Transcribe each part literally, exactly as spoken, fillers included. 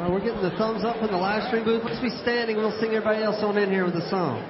Uh, we're getting the thumbs up from the live stream booth. Let's be standing. We'll sing everybody else on in here with a song.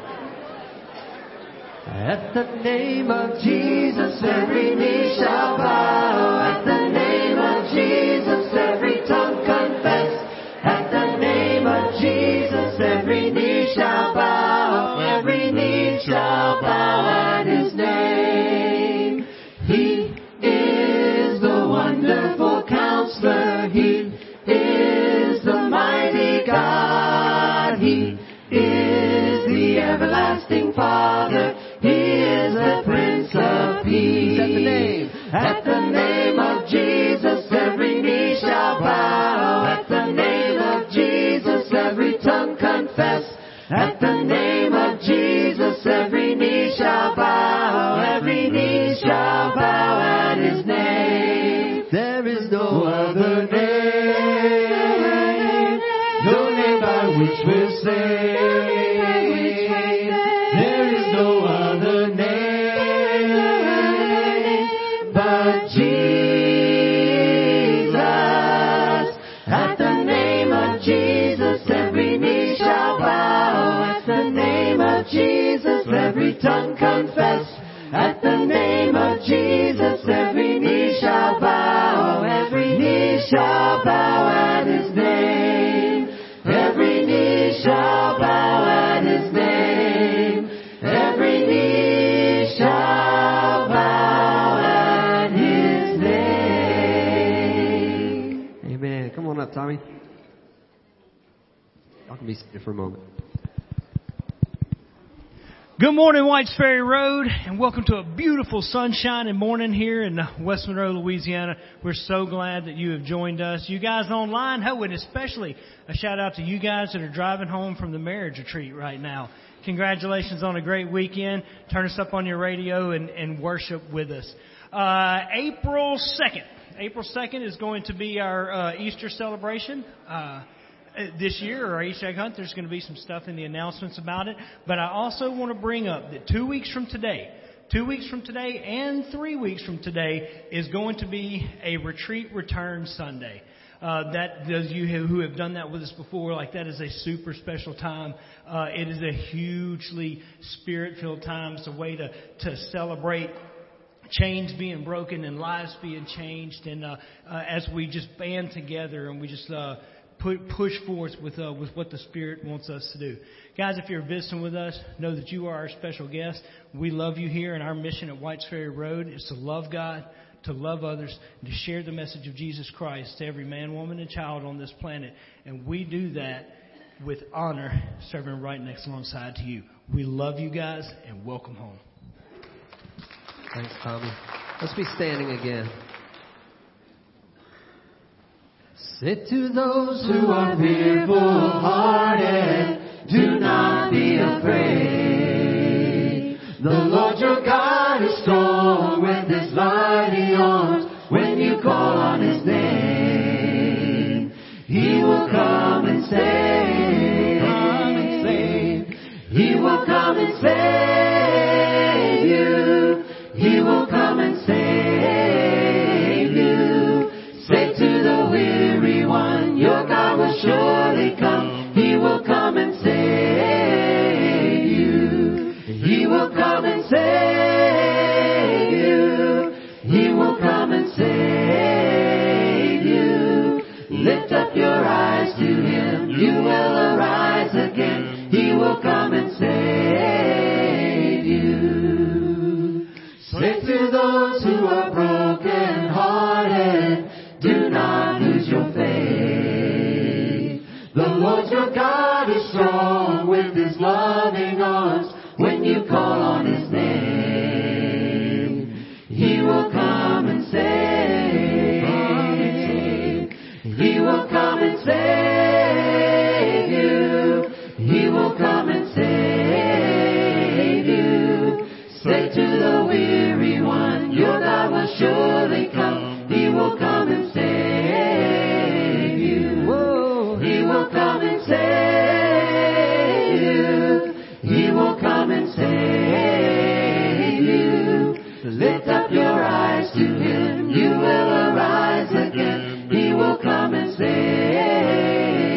At the name of Jesus, every knee shall bow. At the name of Jesus, every tongue confess. At the name of Jesus, every knee shall bow. Every knee shall bow at his name. He is the wonderful counselor. He is the mighty God. He is the everlasting Father. He is the Prince of Peace. At the name, at the name of Jesus, every knee shall bow. At the name of Jesus, every tongue confess. At the name of Jesus, every knee shall bow. Every knee shall bow at his name. There is no other name, no name by which we're saved. Jesus, every tongue confess. At the name of Jesus, every knee shall bow. Every knee shall bow at his name. Every knee shall bow at his name. Every knee shall bow at his name. Amen. Come on up, Tommy. Y'all can be seated for a moment. Good morning, White's Ferry Road, and welcome to a beautiful sunshine and morning here in West Monroe, Louisiana. We're so glad that you have joined us. You guys online, oh, and especially a shout-out to you guys that are driving home from the marriage retreat right now. Congratulations on a great weekend. Turn us up on your radio and, and worship with us. Uh, April second. April second is going to be our uh, Easter celebration. Uh This year, or Easter hunt, there's going to be some stuff in the announcements about it. But I also want to bring up that two weeks from today, two weeks from today and three weeks from today is going to be a retreat return Sunday. Uh, that those you who have done that with us before, like that is a super special time. Uh, it is a hugely spirit-filled time. It's a way to, to celebrate chains being broken and lives being changed. And uh, uh, as we just band together and we just... Uh, push forth with uh, with what the Spirit wants us to do. Guys, if you're visiting with us, know that you are our special guest. We love you here, and our mission at White's Ferry Road is to love God, to love others, and to share the message of Jesus Christ to every man, woman, and child on this planet. And we do that with honor, serving right next alongside to you. We love you guys, and welcome home. Thanks, Tommy. Let's be standing again. Sit to those who are fearful-hearted, do not be afraid. The Lord your God is strong with his mighty arms. When you call on his name, he will come and save. Come and save. He will come and save you. He will come and save you. Say to the weary, your God will surely come. He will come and save you. He will come and save you. He will come and save you. Lift up your eyes to him. You will arise again. He will come and save you. Say to those who are broken hearted, do not lose your faith. The Lord your God is strong with his loving arms. When you call on his name, he will come and save. He will come and save you. He will come and save you. Say to the weary one, your God will surely come. He will come and save you. Whoa. He will come and save you. He will come and save you. Lift up your eyes to him. You will arise again. He will come and save you.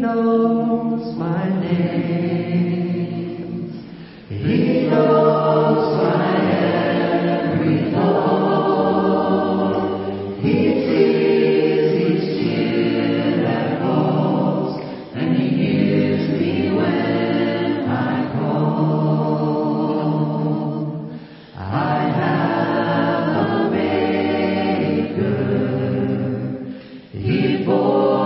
knows my name. He knows my every thought. He sees each tear that falls, and He hears me when I call. I have a Maker. He bore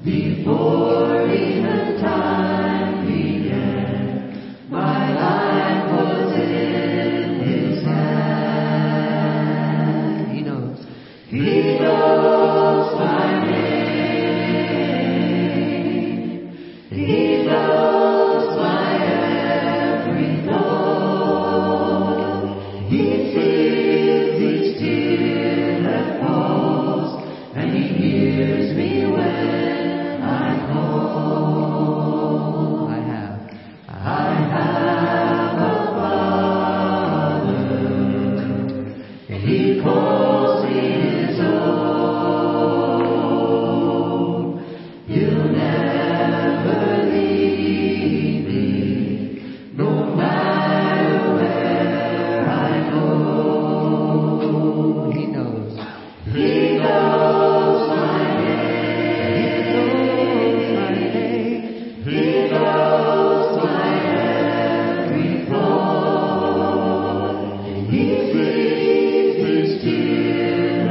before even time began, my life was in His hand. He knows. He knows my name. He knows my every thought. He sees each tear that falls, and He hears me when I call. I have, I have a Father. He calls me His own. He'll never leave me, no matter where I go. He knows. He knows. My hope is built on nothing less than Jesus' blood and righteousness.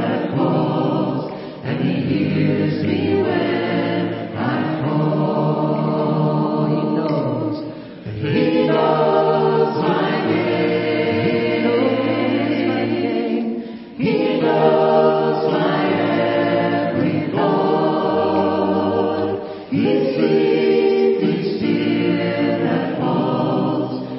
I dare not trust the sweetest frame, but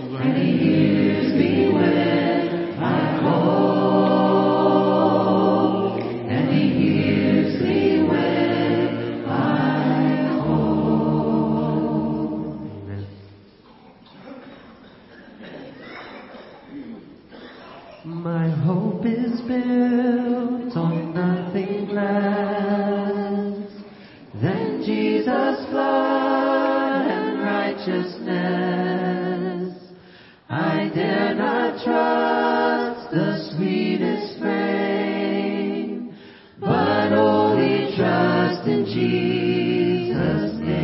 only trust in Jesus' name.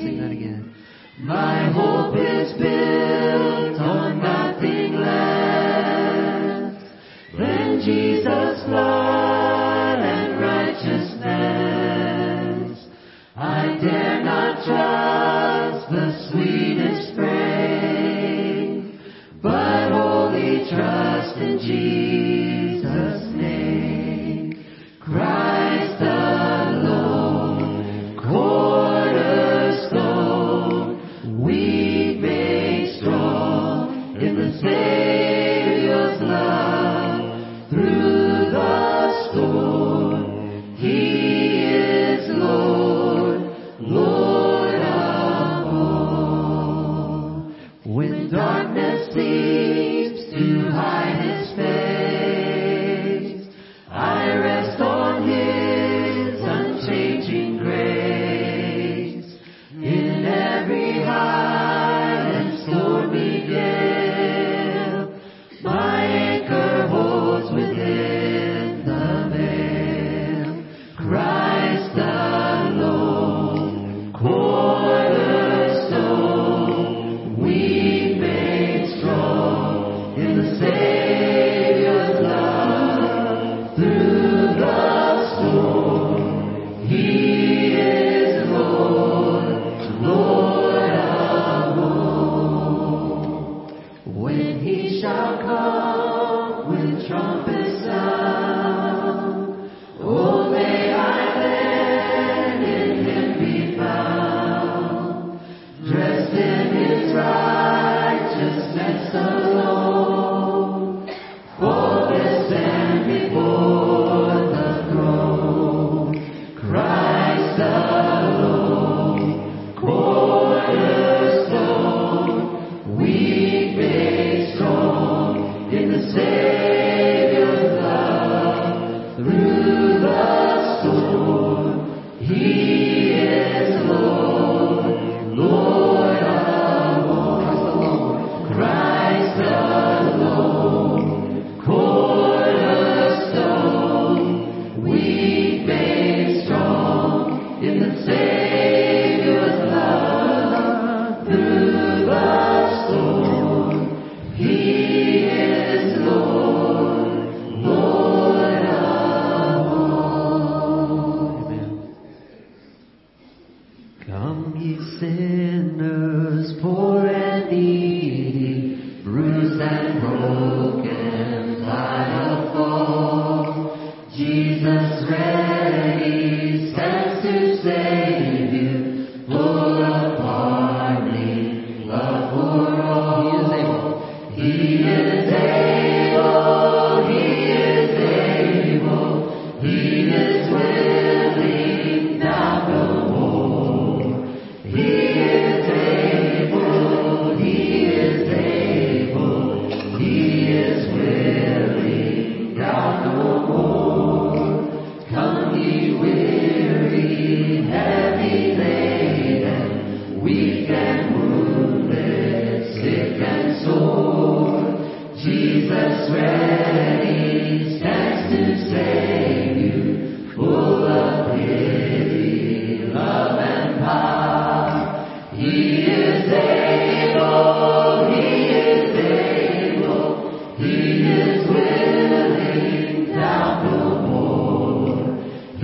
Sing that again. My hope is built on nothing less Jesus' blood and righteousness. I dare not trust the sweetest frame, but only trust in Jesus' name. Christ alone, cornerstone, weak made strong in the Savior's love. Through the storm, He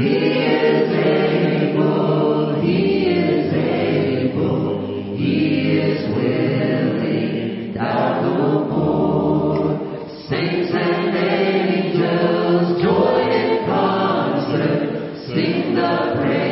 Sing the praise.